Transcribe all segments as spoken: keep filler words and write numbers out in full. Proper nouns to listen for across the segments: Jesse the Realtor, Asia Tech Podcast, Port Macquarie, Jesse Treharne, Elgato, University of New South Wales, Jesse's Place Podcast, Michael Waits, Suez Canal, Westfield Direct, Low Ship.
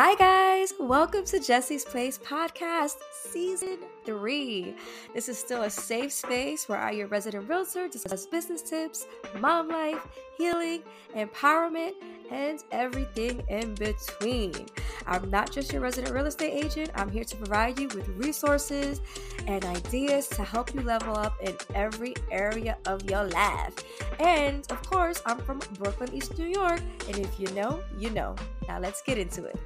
Hi guys, welcome to Jesse's Place Podcast Season three. This is still a safe space where I, your resident realtor, discuss business tips, mom life, healing, empowerment, and everything in between. I'm not just your resident real estate agent. I'm here to provide you with resources and ideas to help you level up in every area of your life. And of course, I'm from Brooklyn, East New York. And if you know, you know. Now let's get into it.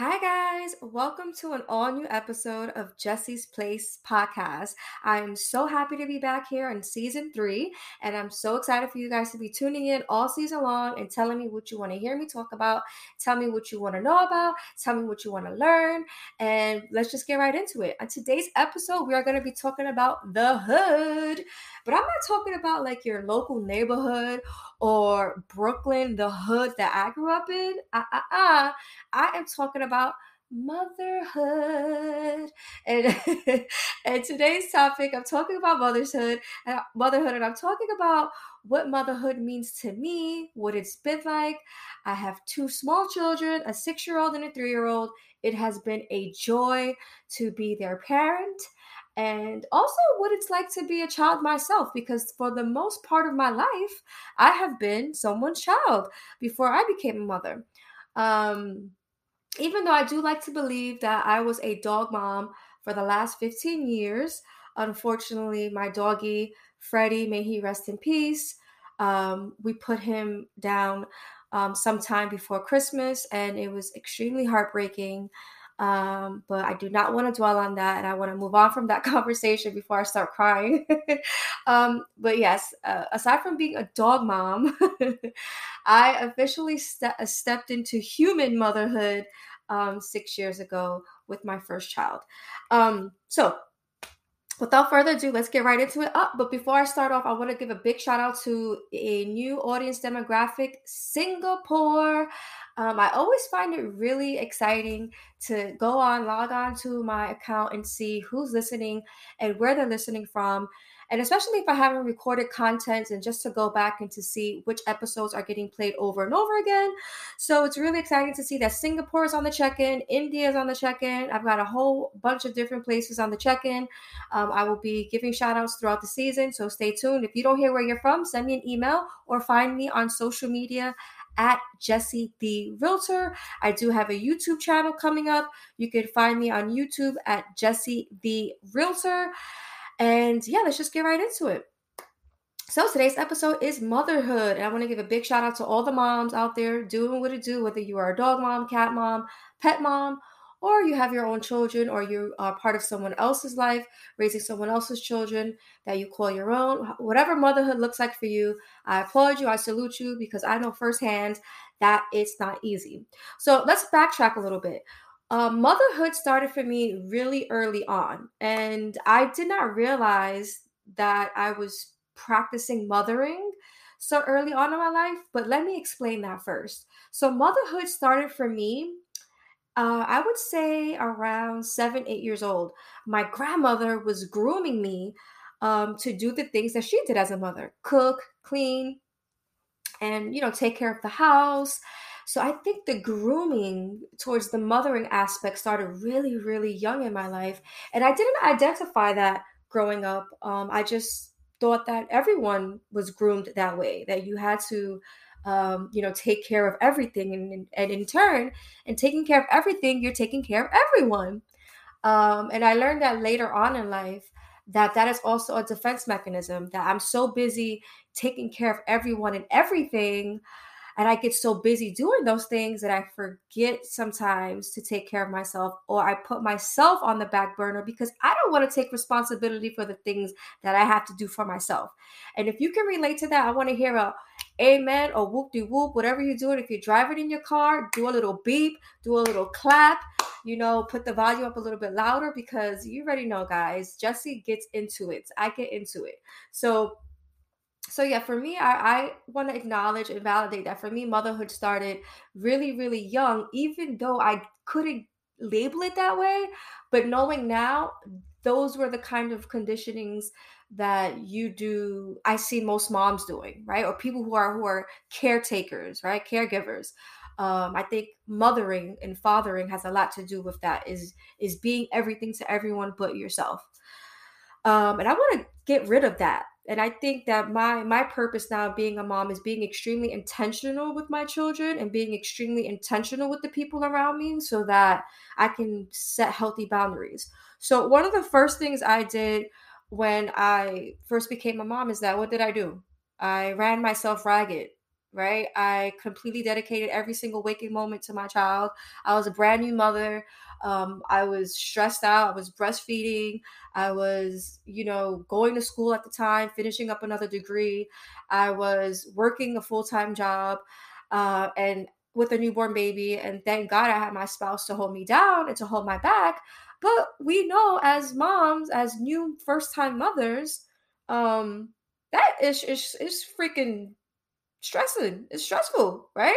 Hi guys, welcome to an all new episode of Jesse's Place Podcast. I am so happy to be back here in season three, and I'm so excited for you guys to be tuning in all season long and telling me what you want to hear me talk about, tell me what you want to know about, tell me what you want to learn, and let's just get right into it. On today's episode, we are going to be talking about the hood, but I'm not talking about like your local neighborhood or Brooklyn, the hood that I grew up in. Uh, uh, uh. I am talking about about motherhood, and and today's topic, I'm talking about motherhood and motherhood and I'm talking about what motherhood means to me, what it's been like. I have two small children, a six-year-old and a three-year-old. It has been a joy to be their parent, and also what it's like to be a child myself, because for the most part of my life I have been someone's child before I became a mother. um Even though I do like to believe that I was a dog mom for the last fifteen years, unfortunately, my doggy, Freddie, may he rest in peace, um, we put him down um, sometime before Christmas, and it was extremely heartbreaking. Um, but I do not want to dwell on that, and I want to move on from that conversation before I start crying. um, but yes, uh, aside from being a dog mom, I officially ste- stepped into human motherhood um, six years ago with my first child. Um, so without further ado, let's get right into it. Oh, but before I start off, I want to give a big shout out to a new audience demographic, Singapore. Um, I always find it really exciting to go on, log on to my account and see who's listening and where they're listening from. And especially if I haven't recorded content, and just to go back and to see which episodes are getting played over and over again. So it's really exciting to see that Singapore is on the check-in, India is on the check-in. I've got a whole bunch of different places on the check-in. Um, I will be giving shout-outs throughout the season, so stay tuned. If you don't hear where you're from, send me an email or find me on social media at Jesse the Realtor. I do have a YouTube channel coming up. You can find me on YouTube at Jesse the Realtor. And yeah, let's just get right into it. So today's episode is motherhood. And I want to give a big shout out to all the moms out there doing what to do, whether you are a dog mom, cat mom, pet mom, or you have your own children, or you are part of someone else's life, raising someone else's children that you call your own. Whatever motherhood looks like for you, I applaud you, I salute you, because I know firsthand that it's not easy. So let's backtrack a little bit. Uh, motherhood started for me really early on, and I did not realize that I was practicing mothering so early on in my life, but let me explain that first. So motherhood started for me, uh, I would say around seven, eight years old. My grandmother was grooming me um, to do the things that she did as a mother: cook, clean, and, you know, take care of the house. So I think the grooming towards the mothering aspect started really, really young in my life. And I didn't identify that growing up. Um, I just thought that everyone was groomed that way, that you had to, um, you know, take care of everything. And, and in turn, and taking care of everything, you're taking care of everyone. Um, and I learned that later on in life, that that is also a defense mechanism, that I'm so busy taking care of everyone and everything, and I get so busy doing those things that I forget sometimes to take care of myself, or I put myself on the back burner because I don't want to take responsibility for the things that I have to do for myself. And if you can relate to that, I want to hear a amen or whoop-de-whoop, whatever you're doing. If you're driving in your car, do a little beep, do a little clap, you know, put the volume up a little bit louder, because you already know, guys, Jesse gets into it. I get into it. So So yeah, for me, I, I want to acknowledge and validate that for me, motherhood started really, really young, even though I couldn't label it that way. But knowing now, those were the kind of conditionings that you do, I see most moms doing, right? Or people who are, who are caretakers, right? Caregivers. Um, I think mothering and fathering has a lot to do with that, is, is being everything to everyone but yourself. Um, and I want to get rid of that. And I think that my, my purpose now being a mom is being extremely intentional with my children and being extremely intentional with the people around me so that I can set healthy boundaries. So one of the first things I did when I first became a mom is that, what did I do? I ran myself ragged, right? I completely dedicated every single waking moment to my child. I was a brand new mother. Um, I was stressed out. I was breastfeeding. I was, you know, going to school at the time, finishing up another degree. I was working a full-time job uh, and with a newborn baby. And thank God I had my spouse to hold me down and to hold my back. But we know as moms, as new first-time mothers, um, that is, is, is freaking stressing. It's stressful, right?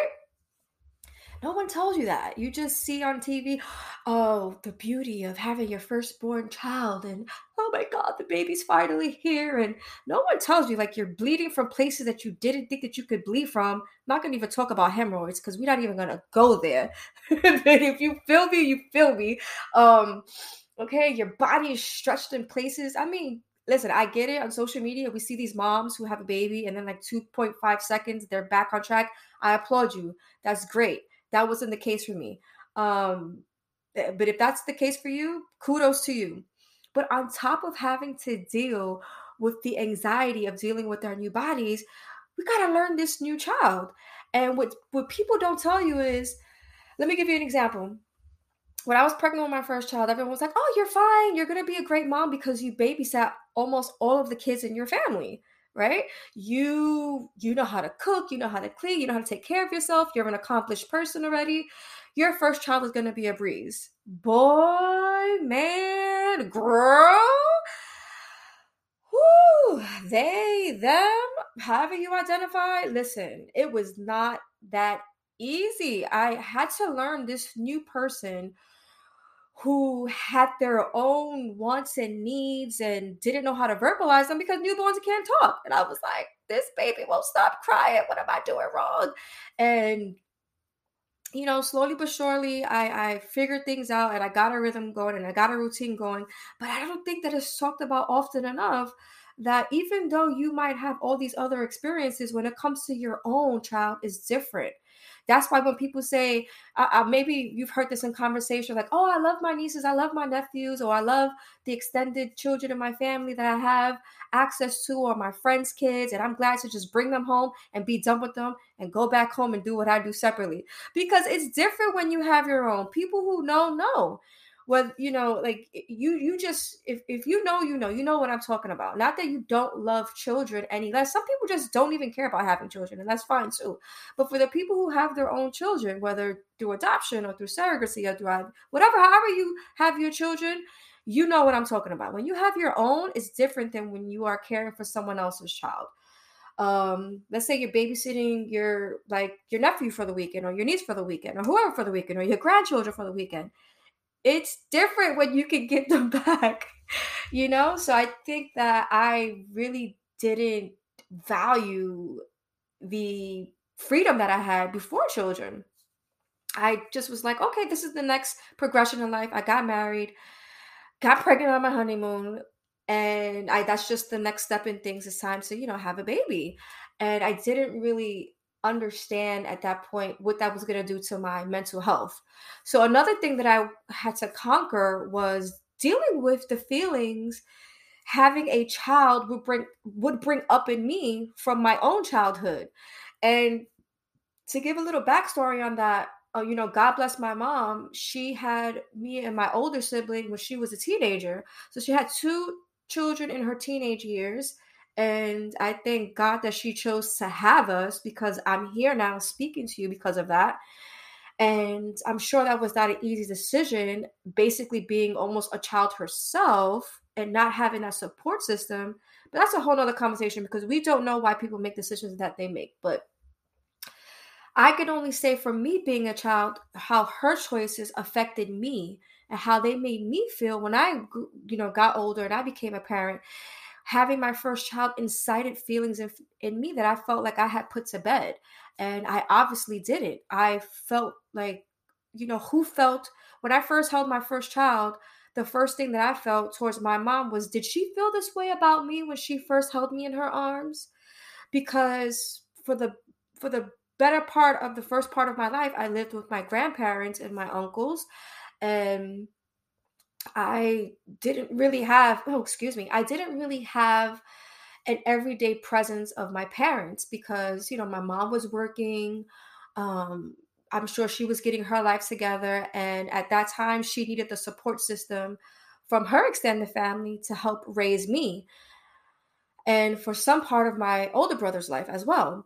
No one tells you that. You just see on T V, oh, the beauty of having your firstborn child, and oh my God, the baby's finally here. And no one tells you, like, you're bleeding from places that you didn't think that you could bleed from. I'm not going to even talk about hemorrhoids because we're not even going to go there. If you feel me, you feel me. Um, okay, your body is stretched in places. I mean, listen, I get it. On social media, we see these moms who have a baby and then like two point five seconds, they're back on track. I applaud you. That's great. That wasn't the case for me. Um, but if that's the case for you, kudos to you. But on top of having to deal with the anxiety of dealing with our new bodies, we got to learn this new child. And what, what people don't tell you is, let me give you an example. When I was pregnant with my first child, everyone was like, oh, you're fine. You're going to be a great mom because you babysat almost all of the kids in your family. Right? You, you know how to cook, you know how to clean, you know how to take care of yourself. You're an accomplished person already. Your first child is going to be a breeze. Boy, man, girl. Whoo, they, them, however you identify. Listen, it was not that easy. I had to learn this new person who had their own wants and needs and didn't know how to verbalize them because newborns can't talk. And I was like, this baby won't stop crying. What am I doing wrong? And, you know, slowly but surely, I, I figured things out and I got a rhythm going and I got a routine going. But I don't think that it's talked about often enough that even though you might have all these other experiences, when it comes to your own child, is different. That's why when people say, uh, uh, maybe you've heard this in conversation, like, oh, I love my nieces, I love my nephews, or I love the extended children in my family that I have access to, or my friends' kids, and I'm glad to just bring them home and be done with them and go back home and do what I do separately. Because it's different when you have your own. People who know, know. Well, you know, like you, you just, if, if you know, you know, you know what I'm talking about. Not that you don't love children any less. Some people just don't even care about having children, and that's fine too. But for the people who have their own children, whether through adoption or through surrogacy or through whatever, however you have your children, you know what I'm talking about. When you have your own, it's different than when you are caring for someone else's child. Um, let's say you're babysitting your, like your nephew for the weekend, or your niece for the weekend, or whoever for the weekend, or your grandchildren for the weekend. It's different when you can get them back, you know? So I think that I really didn't value the freedom that I had before children. I just was like, okay, this is the next progression in life. I got married, got pregnant on my honeymoon, and I that's just the next step in things. It's time to, you know, have a baby. And I didn't really understand at that point what that was going to do to my mental health. So another thing that I had to conquer was dealing with the feelings having a child would bring would bring up in me from my own childhood. And to give a little backstory on that, uh, you know, God bless my mom. She had me and my older sibling when she was a teenager. So she had two children in her teenage years. And I thank God that she chose to have us, because I'm here now speaking to you because of that. And I'm sure that was not an easy decision, basically being almost a child herself and not having that support system. But that's a whole nother conversation, because we don't know why people make decisions that they make. But I can only say for me being a child, how her choices affected me and how they made me feel when I, you know, got older and I became a parent. having my first child incited feelings in, in me that I felt like I had put to bed. And I obviously didn't. I felt like, you know, who felt when I first held my first child, the first thing that I felt towards my mom was, did she feel this way about me when she first held me in her arms? Because for the, for the better part of the first part of my life, I lived with my grandparents and my uncles, and I didn't really have, oh, excuse me, I didn't really have an everyday presence of my parents because, you know, my mom was working. Um, I'm sure she was getting her life together. And at that time, she needed the support system from her extended family to help raise me. And for some part of my older brother's life as well.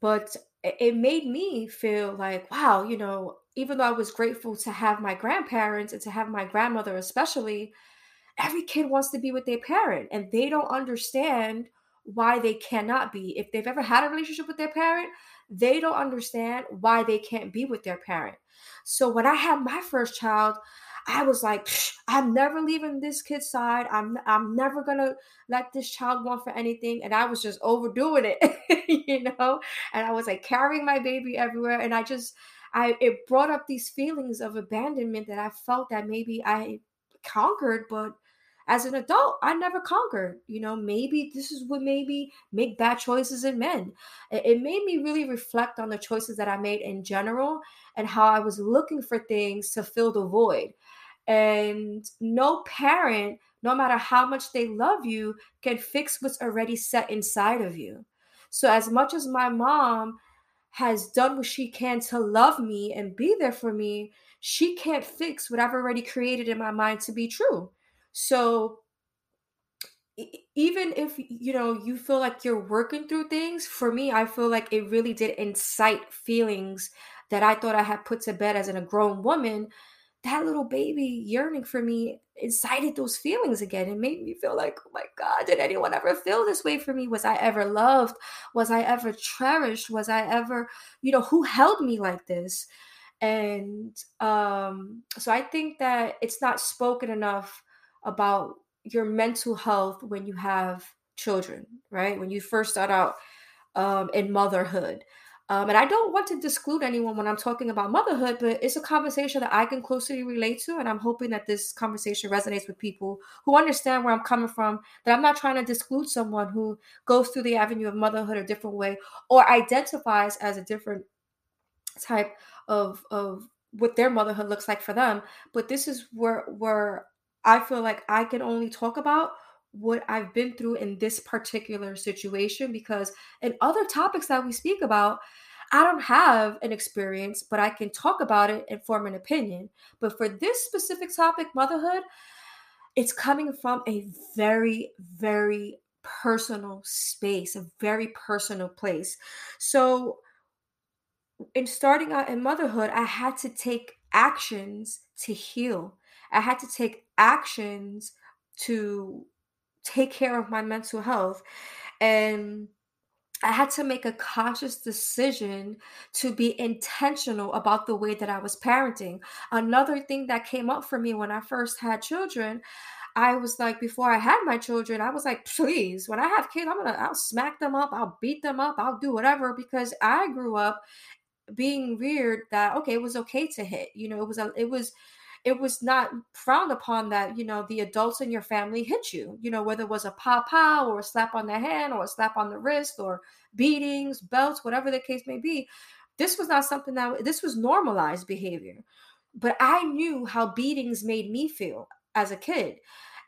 But it made me feel like, wow, you know, even though I was grateful to have my grandparents and to have my grandmother especially, every kid wants to be with their parent and they don't understand why they cannot be. If they've ever had a relationship with their parent, they don't understand why they can't be with their parent. So when I had my first child, I was like, I'm never leaving this kid's side. I'm I'm never going to let this child want for anything. And I was just overdoing it, you know, and I was like carrying my baby everywhere. And I just, I it brought up these feelings of abandonment that I felt that maybe I conquered, but as an adult, I never conquered, you know, maybe this is what maybe make bad choices in men. It, it made me really reflect on the choices that I made in general and how I was looking for things to fill the void. And no parent, no matter how much they love you, can fix what's already set inside of you. So as much as my mom has done what she can to love me and be there for me, she can't fix what I've already created in my mind to be true. So even if, you know, you feel like you're working through things, for me, I feel like it really did incite feelings that I thought I had put to bed as a grown woman. That little baby yearning for me incited those feelings again. It made me feel like, oh my God, did anyone ever feel this way for me? Was I ever loved? Was I ever cherished? Was I ever, you know, who held me like this? And um, so I think that it's not spoken enough about your mental health when you have children, right? When you first start out um, in motherhood. Um, and I don't want to disclude anyone when I'm talking about motherhood, but it's a conversation that I can closely relate to. And I'm hoping that this conversation resonates with people who understand where I'm coming from, that I'm not trying to disclude someone who goes through the avenue of motherhood a different way or identifies as a different type of, of what their motherhood looks like for them. But this is where, where I feel like I can only talk about what I've been through in this particular situation, because in other topics that we speak about, I don't have an experience, but I can talk about it and form an opinion. But for this specific topic, motherhood, it's coming from a very, very personal space, a very personal place. So in starting out in motherhood, I had to take actions to heal. I had to take actions to take care of my mental health. And I had to make a conscious decision to be intentional about the way that I was parenting. Another thing that came up for me when I first had children, I was like, before I had my children, I was like, please, when I have kids, I'm gonna, I'll smack them up, I'll beat them up, I'll do whatever, because I grew up being reared that, okay, it was okay to hit, you know, it was, a, it was, it was not frowned upon that, you know, the adults in your family hit you, you know, whether it was a paw-paw or a slap on the hand or a slap on the wrist or beatings, belts, whatever the case may be. This was not something that, this was normalized behavior. But I knew how beatings made me feel as a kid.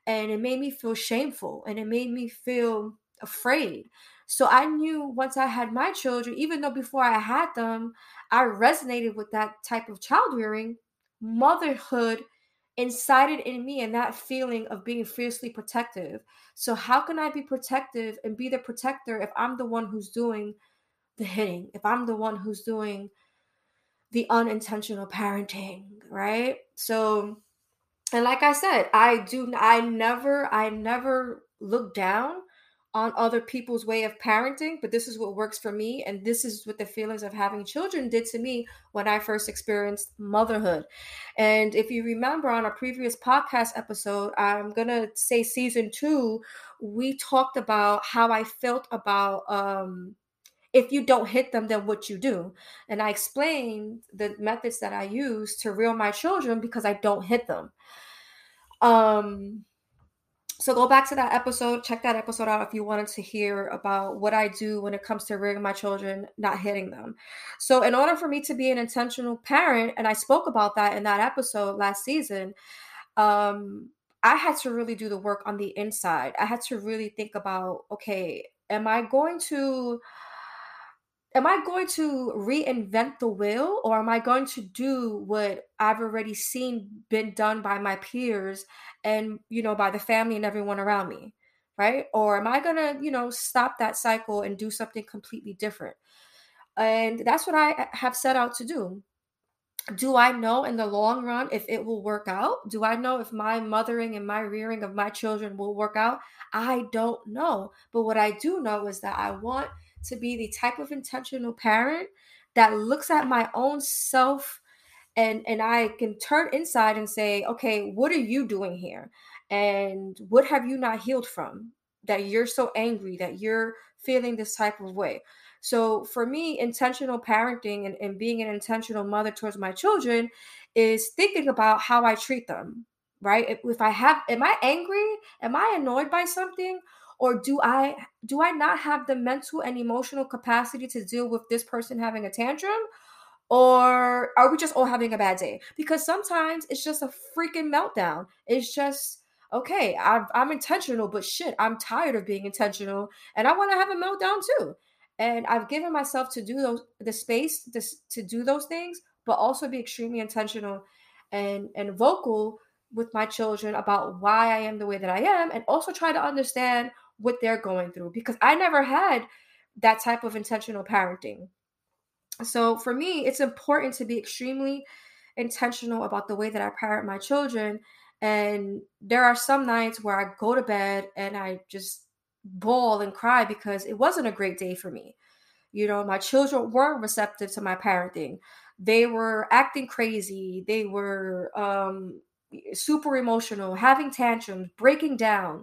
And it made me feel shameful and it made me feel afraid. So I knew once I had my children, even though before I had them, I resonated with that type of child rearing, motherhood incited in me and that feeling of being fiercely protective. So how can I be protective and be the protector if I'm the one who's doing the hitting, if I'm the one who's doing the unintentional parenting, right? So, and like I said, I do, I never, I never look down on other people's way of parenting, but this is what works for me. And this is what the feelings of having children did to me when I first experienced motherhood. And if you remember on a previous podcast episode, I'm going to say season two, we talked about how I felt about, um, if you don't hit them, then what you do. And I explained the methods that I use to reel my children because I don't hit them. Um, so go back to that episode, check that episode out if you wanted to hear about what I do when it comes to rearing my children, not hitting them. So in order for me to be an intentional parent, and I spoke about that in that episode last season, um, I had to really do the work on the inside. I had to really think about, okay, am I going to... Am I going to reinvent the wheel, or am I going to do what I've already seen been done by my peers and, you know, by the family and everyone around me, right? Or am I going to, you know, stop that cycle and do something completely different? And that's what I have set out to do. Do I know in the long run if it will work out? Do I know if my mothering and my rearing of my children will work out? I don't know. But what I do know is that I want to be the type of intentional parent that looks at my own self and, and I can turn inside and say, okay, what are you doing here? And what have you not healed from that you're so angry, that you're feeling this type of way? So for me, intentional parenting and, and being an intentional mother towards my children is thinking about how I treat them, right? If, if I have, am I angry? Am I annoyed by something? Or do I do I not have the mental and emotional capacity to deal with this person having a tantrum? Or are we just all having a bad day? Because sometimes it's just a freaking meltdown. It's just, okay, I've, I'm intentional, but shit, I'm tired of being intentional. And I want to have a meltdown too. And I've given myself to do those, the space to, to do those things, but also be extremely intentional and, and vocal with my children about why I am the way that I am, and also try to understand what they're going through, because I never had that type of intentional parenting. So for me, it's important to be extremely intentional about the way that I parent my children. And there are some nights where I go to bed and I just bawl and cry because it wasn't a great day for me. You know, my children weren't receptive to my parenting. They were acting crazy. They were um, super emotional, having tantrums, breaking down.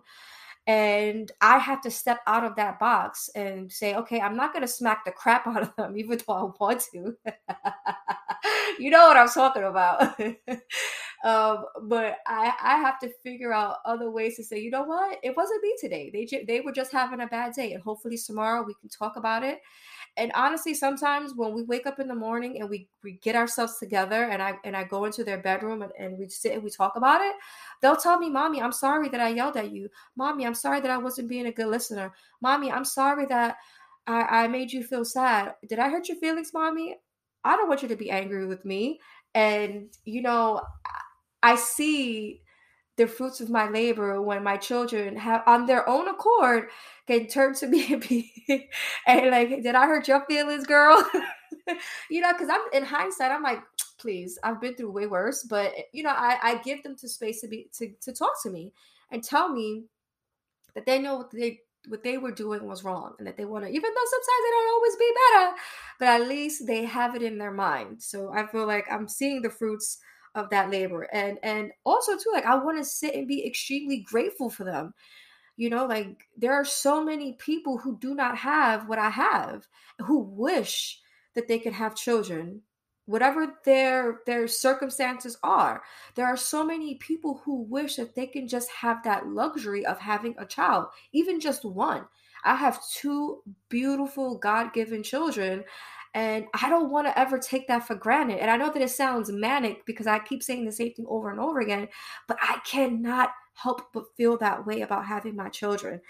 And I have to step out of that box and say, okay, I'm not going to smack the crap out of them, even though I want to. You know what I'm talking about. um, but I, I have to figure out other ways to say, you know what? It wasn't me today. They, ju- they were just having a bad day. And hopefully tomorrow we can talk about it. And honestly, sometimes when we wake up in the morning and we, we get ourselves together and I and I go into their bedroom and, and we sit and we talk about it, they'll tell me, Mommy, I'm sorry that I yelled at you. Mommy, I'm sorry that I wasn't being a good listener. Mommy, I'm sorry that I, I made you feel sad. Did I hurt your feelings, Mommy? I don't want you to be angry with me. And, you know, I see the fruits of my labor when my children have on their own accord can turn to me and be and like, did I hurt your feelings, girl? You know, because I'm in hindsight, I'm like, please, I've been through way worse. But, you know, I, I give them to space to be to, to talk to me and tell me that they know what they what they were doing was wrong, and that they want to, even though sometimes they don't always be better, but at least they have it in their mind. So I feel like I'm seeing the fruits of that labor. And, and also too, like, I want to sit and be extremely grateful for them. You know, like, there are so many people who do not have what I have, who wish that they could have children, whatever their, their circumstances are. There are so many people who wish that they can just have that luxury of having a child, even just one. I have two beautiful God-given children, and I don't want to ever take that for granted. And I know that it sounds manic because I keep saying the same thing over and over again, but I cannot help but feel that way about having my children.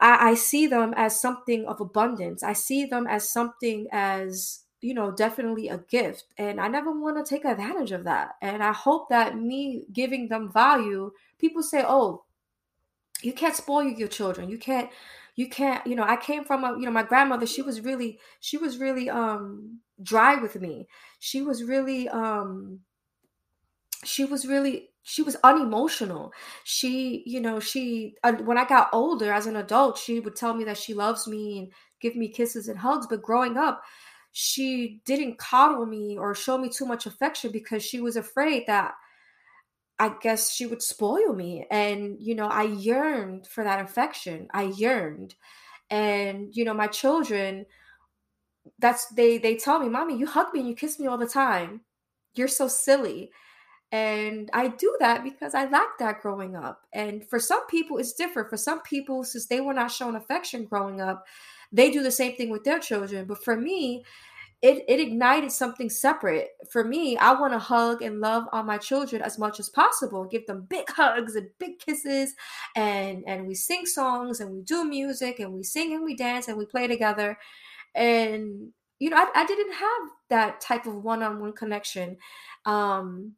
I, I see them as something of abundance. I see them as something as, you know, definitely a gift. And I never want to take advantage of that. And I hope that me giving them value, people say, oh, you can't spoil your children. You can't, you can't, you know, I came from a, you know, my grandmother, she was really, she was really, um, dry with me. She was really, um, she was really she was unemotional. She, you know, she, uh, when I got older as an adult, she would tell me that she loves me and give me kisses and hugs. But growing up, she didn't coddle me or show me too much affection because she was afraid that, I guess, she would spoil me. And, you know, I yearned for that affection. I yearned. And, you know, my children, that's, they, they tell me, Mommy, you hug me and you kiss me all the time. You're so silly. And I do that because I lacked that growing up. And for some people, it's different. For some people, since they were not shown affection growing up, they do the same thing with their children. But for me, it, it ignited something separate. For me, I want to hug and love on my children as much as possible. Give them big hugs and big kisses. And, and we sing songs and we do music and we sing and we dance and we play together. And, you know, I, I didn't have that type of one-on-one connection. Um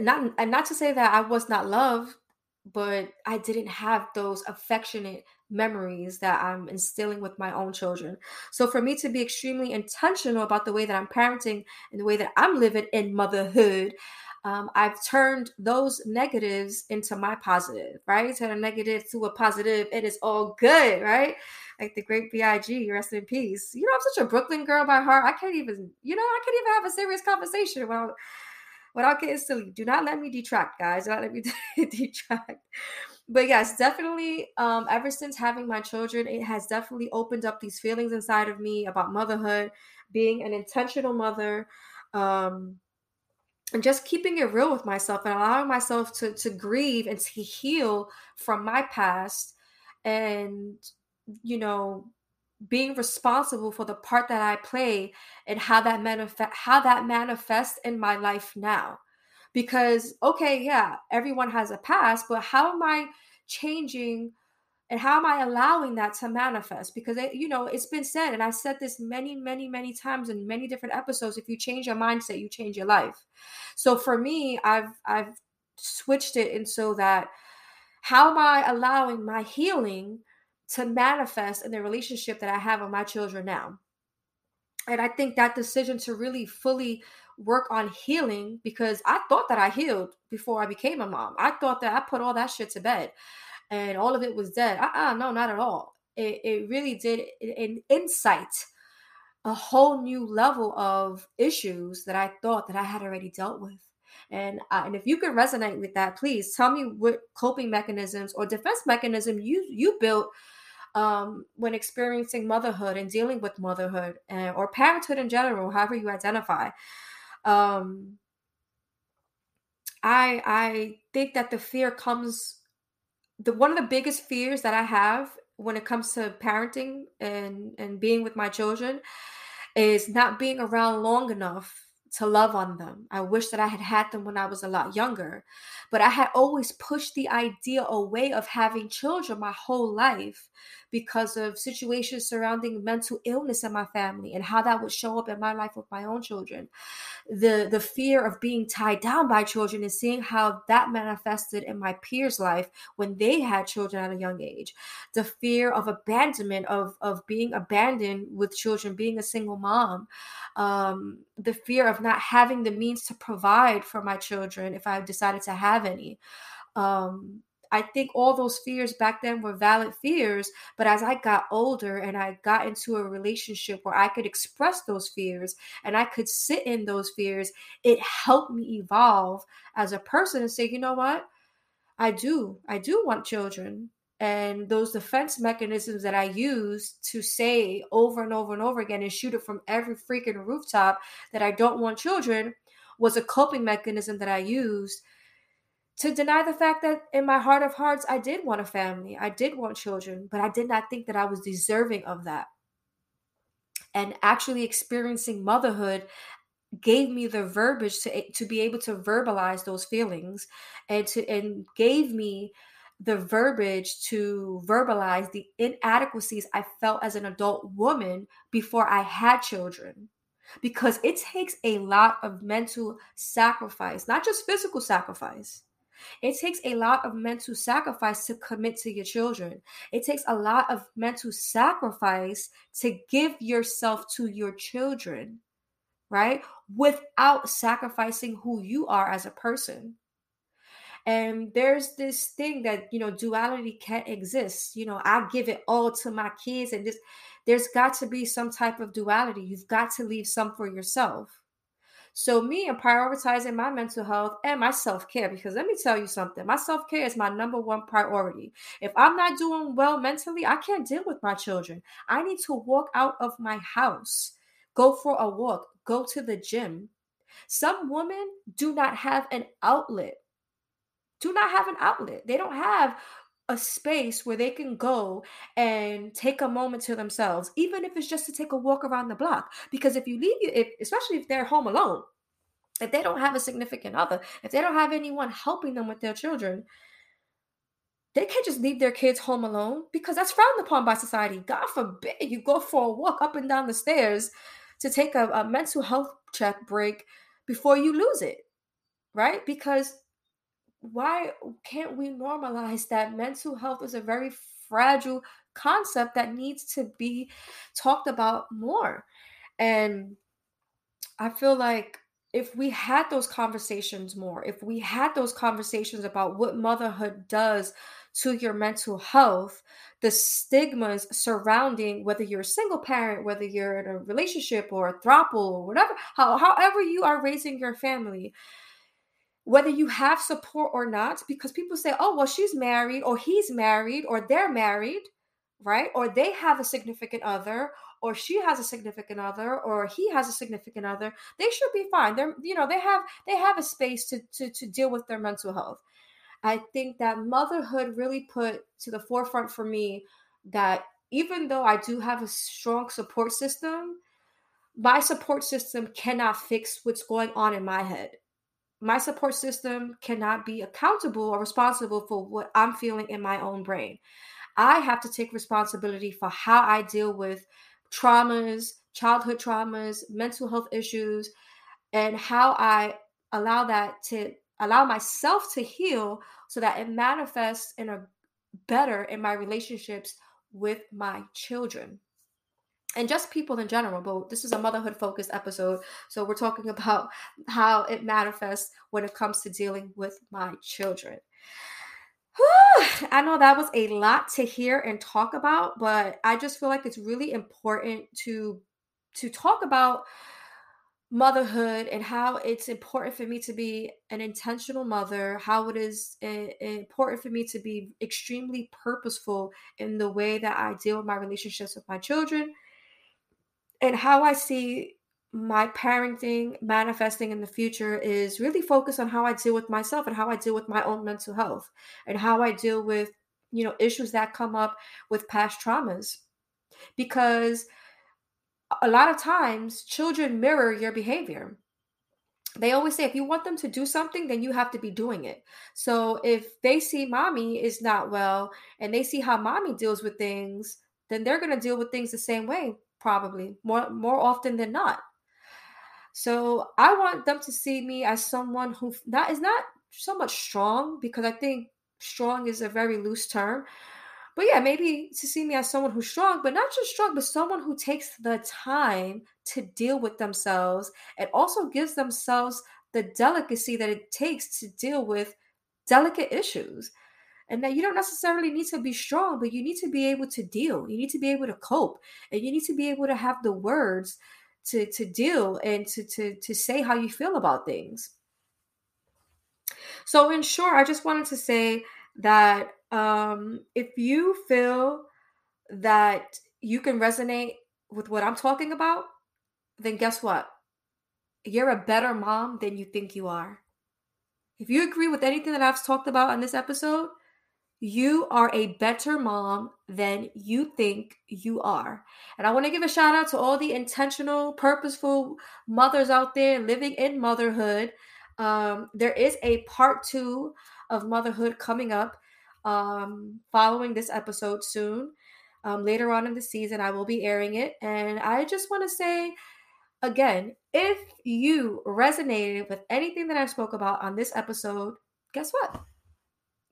Not and not to say that I was not loved, but I didn't have those affectionate memories that I'm instilling with my own children. So for me to be extremely intentional about the way that I'm parenting and the way that I'm living in motherhood, um, I've turned those negatives into my positive, right? Turn a negative to a positive. It is all good, right? Like the great B I G, rest in peace. You know, I'm such a Brooklyn girl by heart. I can't even, you know, I can't even have a serious conversation when I'm, without getting silly. Do not let me detract, guys. Do not let me detract. But yes, definitely, um, ever since having my children, it has definitely opened up these feelings inside of me about motherhood, being an intentional mother, um, and just keeping it real with myself and allowing myself to, to grieve and to heal from my past and, you know, being responsible for the part that I play and how that manifest, how that manifests in my life now. Because, okay, yeah, everyone has a past, but how am I changing and how am I allowing that to manifest? Because, it, you know, it's been said, and I said this many, many, many times in many different episodes, if you change your mindset, you change your life. So for me, I've, I've switched it. And so that, how am I allowing my healing to manifest in the relationship that I have with my children now? And I think that decision to really fully work on healing, because I thought that I healed before I became a mom. I thought that I put all that shit to bed and all of it was dead. Uh-uh, no, not at all. It, it really did an insight, a whole new level of issues that I thought that I had already dealt with. And uh, and if you can resonate with that, please tell me what coping mechanisms or defense mechanism you, you built um, when experiencing motherhood and dealing with motherhood and, or parenthood in general, however you identify. Um, I I think that the fear comes, the one of the biggest fears that I have when it comes to parenting and, and being with my children is not being around long enough to love on them. I wish that I had had them when I was a lot younger, but I had always pushed the idea away of having children my whole life because of situations surrounding mental illness in my family and how that would show up in my life with my own children. The, the fear of being tied down by children and seeing how that manifested in my peers' life when they had children at a young age. The fear of abandonment, of, of being abandoned with children, being a single mom. Um, the fear of not having the means to provide for my children if I decided to have any. Um, I think all those fears back then were valid fears, but as I got older and I got into a relationship where I could express those fears and I could sit in those fears, it helped me evolve as a person and say, you know what? I do. I do want children. And those defense mechanisms that I used to say over and over and over again and shoot it from every freaking rooftop that I don't want children was a coping mechanism that I used to deny the fact that in my heart of hearts, I did want a family. I did want children, but I did not think that I was deserving of that. And actually experiencing motherhood gave me the verbiage to, to be able to verbalize those feelings and to, and gave me the verbiage to verbalize the inadequacies I felt as an adult woman before I had children, because it takes a lot of mental sacrifice, not just physical sacrifice. It takes a lot of mental sacrifice to commit to your children. It takes a lot of mental sacrifice to give yourself to your children, right? Without sacrificing who you are as a person. And there's this thing that, you know, duality can't exist. You know, I give it all to my kids, and this, there's got to be some type of duality. You've got to leave some for yourself. So me and prioritizing my mental health and my self-care, because let me tell you something, my self-care is my number one priority. If I'm not doing well mentally, I can't deal with my children. I need to walk out of my house, go for a walk, go to the gym. Some women do not have an outlet, do not have an outlet. They don't have a space where they can go and take a moment to themselves, even if it's just to take a walk around the block. Because if you leave, if, especially if they're home alone, if they don't have a significant other, if they don't have anyone helping them with their children, they can't just leave their kids home alone, because that's frowned upon by society. God forbid you go for a walk up and down the stairs to take a, a mental health check break before you lose it, right? Because why can't we normalize that mental health is a very fragile concept that needs to be talked about more? And I feel like if we had those conversations more, if we had those conversations about what motherhood does to your mental health, the stigmas surrounding whether you're a single parent, whether you're in a relationship or a throuple or whatever, how, however you are raising your family, whether you have support or not, because people say, oh, well, she's married, or he's married, or they're married, right? Or they have a significant other, or she has a significant other, or he has a significant other. They should be fine. They're, you know, they have they have a space to, to, to deal with their mental health. I think that motherhood really put to the forefront for me that even though I do have a strong support system, my support system cannot fix what's going on in my head. My support system cannot be accountable or responsible for what I'm feeling in my own brain. I have to take responsibility for how I deal with traumas, childhood traumas, mental health issues, and how I allow that to allow myself to heal so that it manifests in a better in my relationships with my children. And just people in general, but this is a motherhood-focused episode, so we're talking about how it manifests when it comes to dealing with my children. Whew, I know that was a lot to hear and talk about, but I just feel like it's really important to, to talk about motherhood and how it's important for me to be an intentional mother, how it is uh, important for me to be extremely purposeful in the way that I deal with my relationships with my children, and how I see my parenting manifesting in the future is really focused on how I deal with myself and how I deal with my own mental health and how I deal with, you know, issues that come up with past traumas. Because a lot of times children mirror your behavior. They always say if you want them to do something, then you have to be doing it. So if they see mommy is not well and they see how mommy deals with things, then they're going to deal with things the same way. Probably more, more often than not. So I want them to see me as someone who not, is not so much strong, because I think strong is a very loose term. But yeah, maybe to see me as someone who's strong, but not just strong, but someone who takes the time to deal with themselves and also gives themselves the delicacy that it takes to deal with delicate issues. And that you don't necessarily need to be strong, but you need to be able to deal. You need to be able to cope. And you need to be able to have the words to, to deal and to, to, to say how you feel about things. So in short, I just wanted to say that um, if you feel that you can resonate with what I'm talking about, then guess what? You're a better mom than you think you are. If you agree with anything that I've talked about on this episode, you are a better mom than you think you are. And I want to give a shout out to all the intentional, purposeful mothers out there living in motherhood. Um, there is a part two of motherhood coming up um, following this episode soon. Um, later on in the season, I will be airing it. And I just want to say, again, if you resonated with anything that I spoke about on this episode, guess what?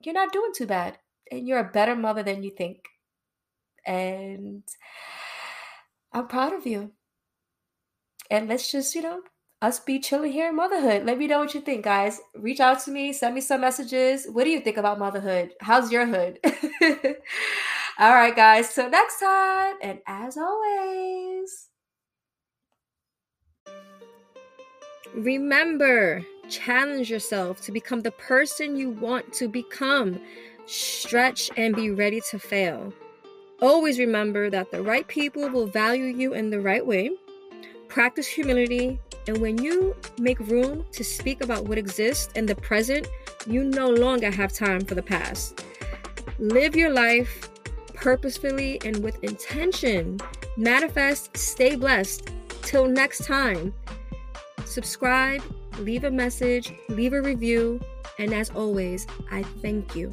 You're not doing too bad, and you're a better mother than you think. And I'm proud of you. And let's just, you know, us be chilling here in motherhood. Let me know what you think, guys. Reach out to me. Send me some messages. What do you think about motherhood? How's your hood? All right, guys. Till next time. And as always, remember, challenge yourself to become the person you want to become. Stretch and be ready to fail. Always remember that the right people will value you in the right way. Practice humility. And when you make room to speak about what exists in the present, you no longer have time for the past. Live your life purposefully and with intention. Manifest, stay blessed. Till next time. Subscribe, leave a message, leave a review, and as always, I thank you.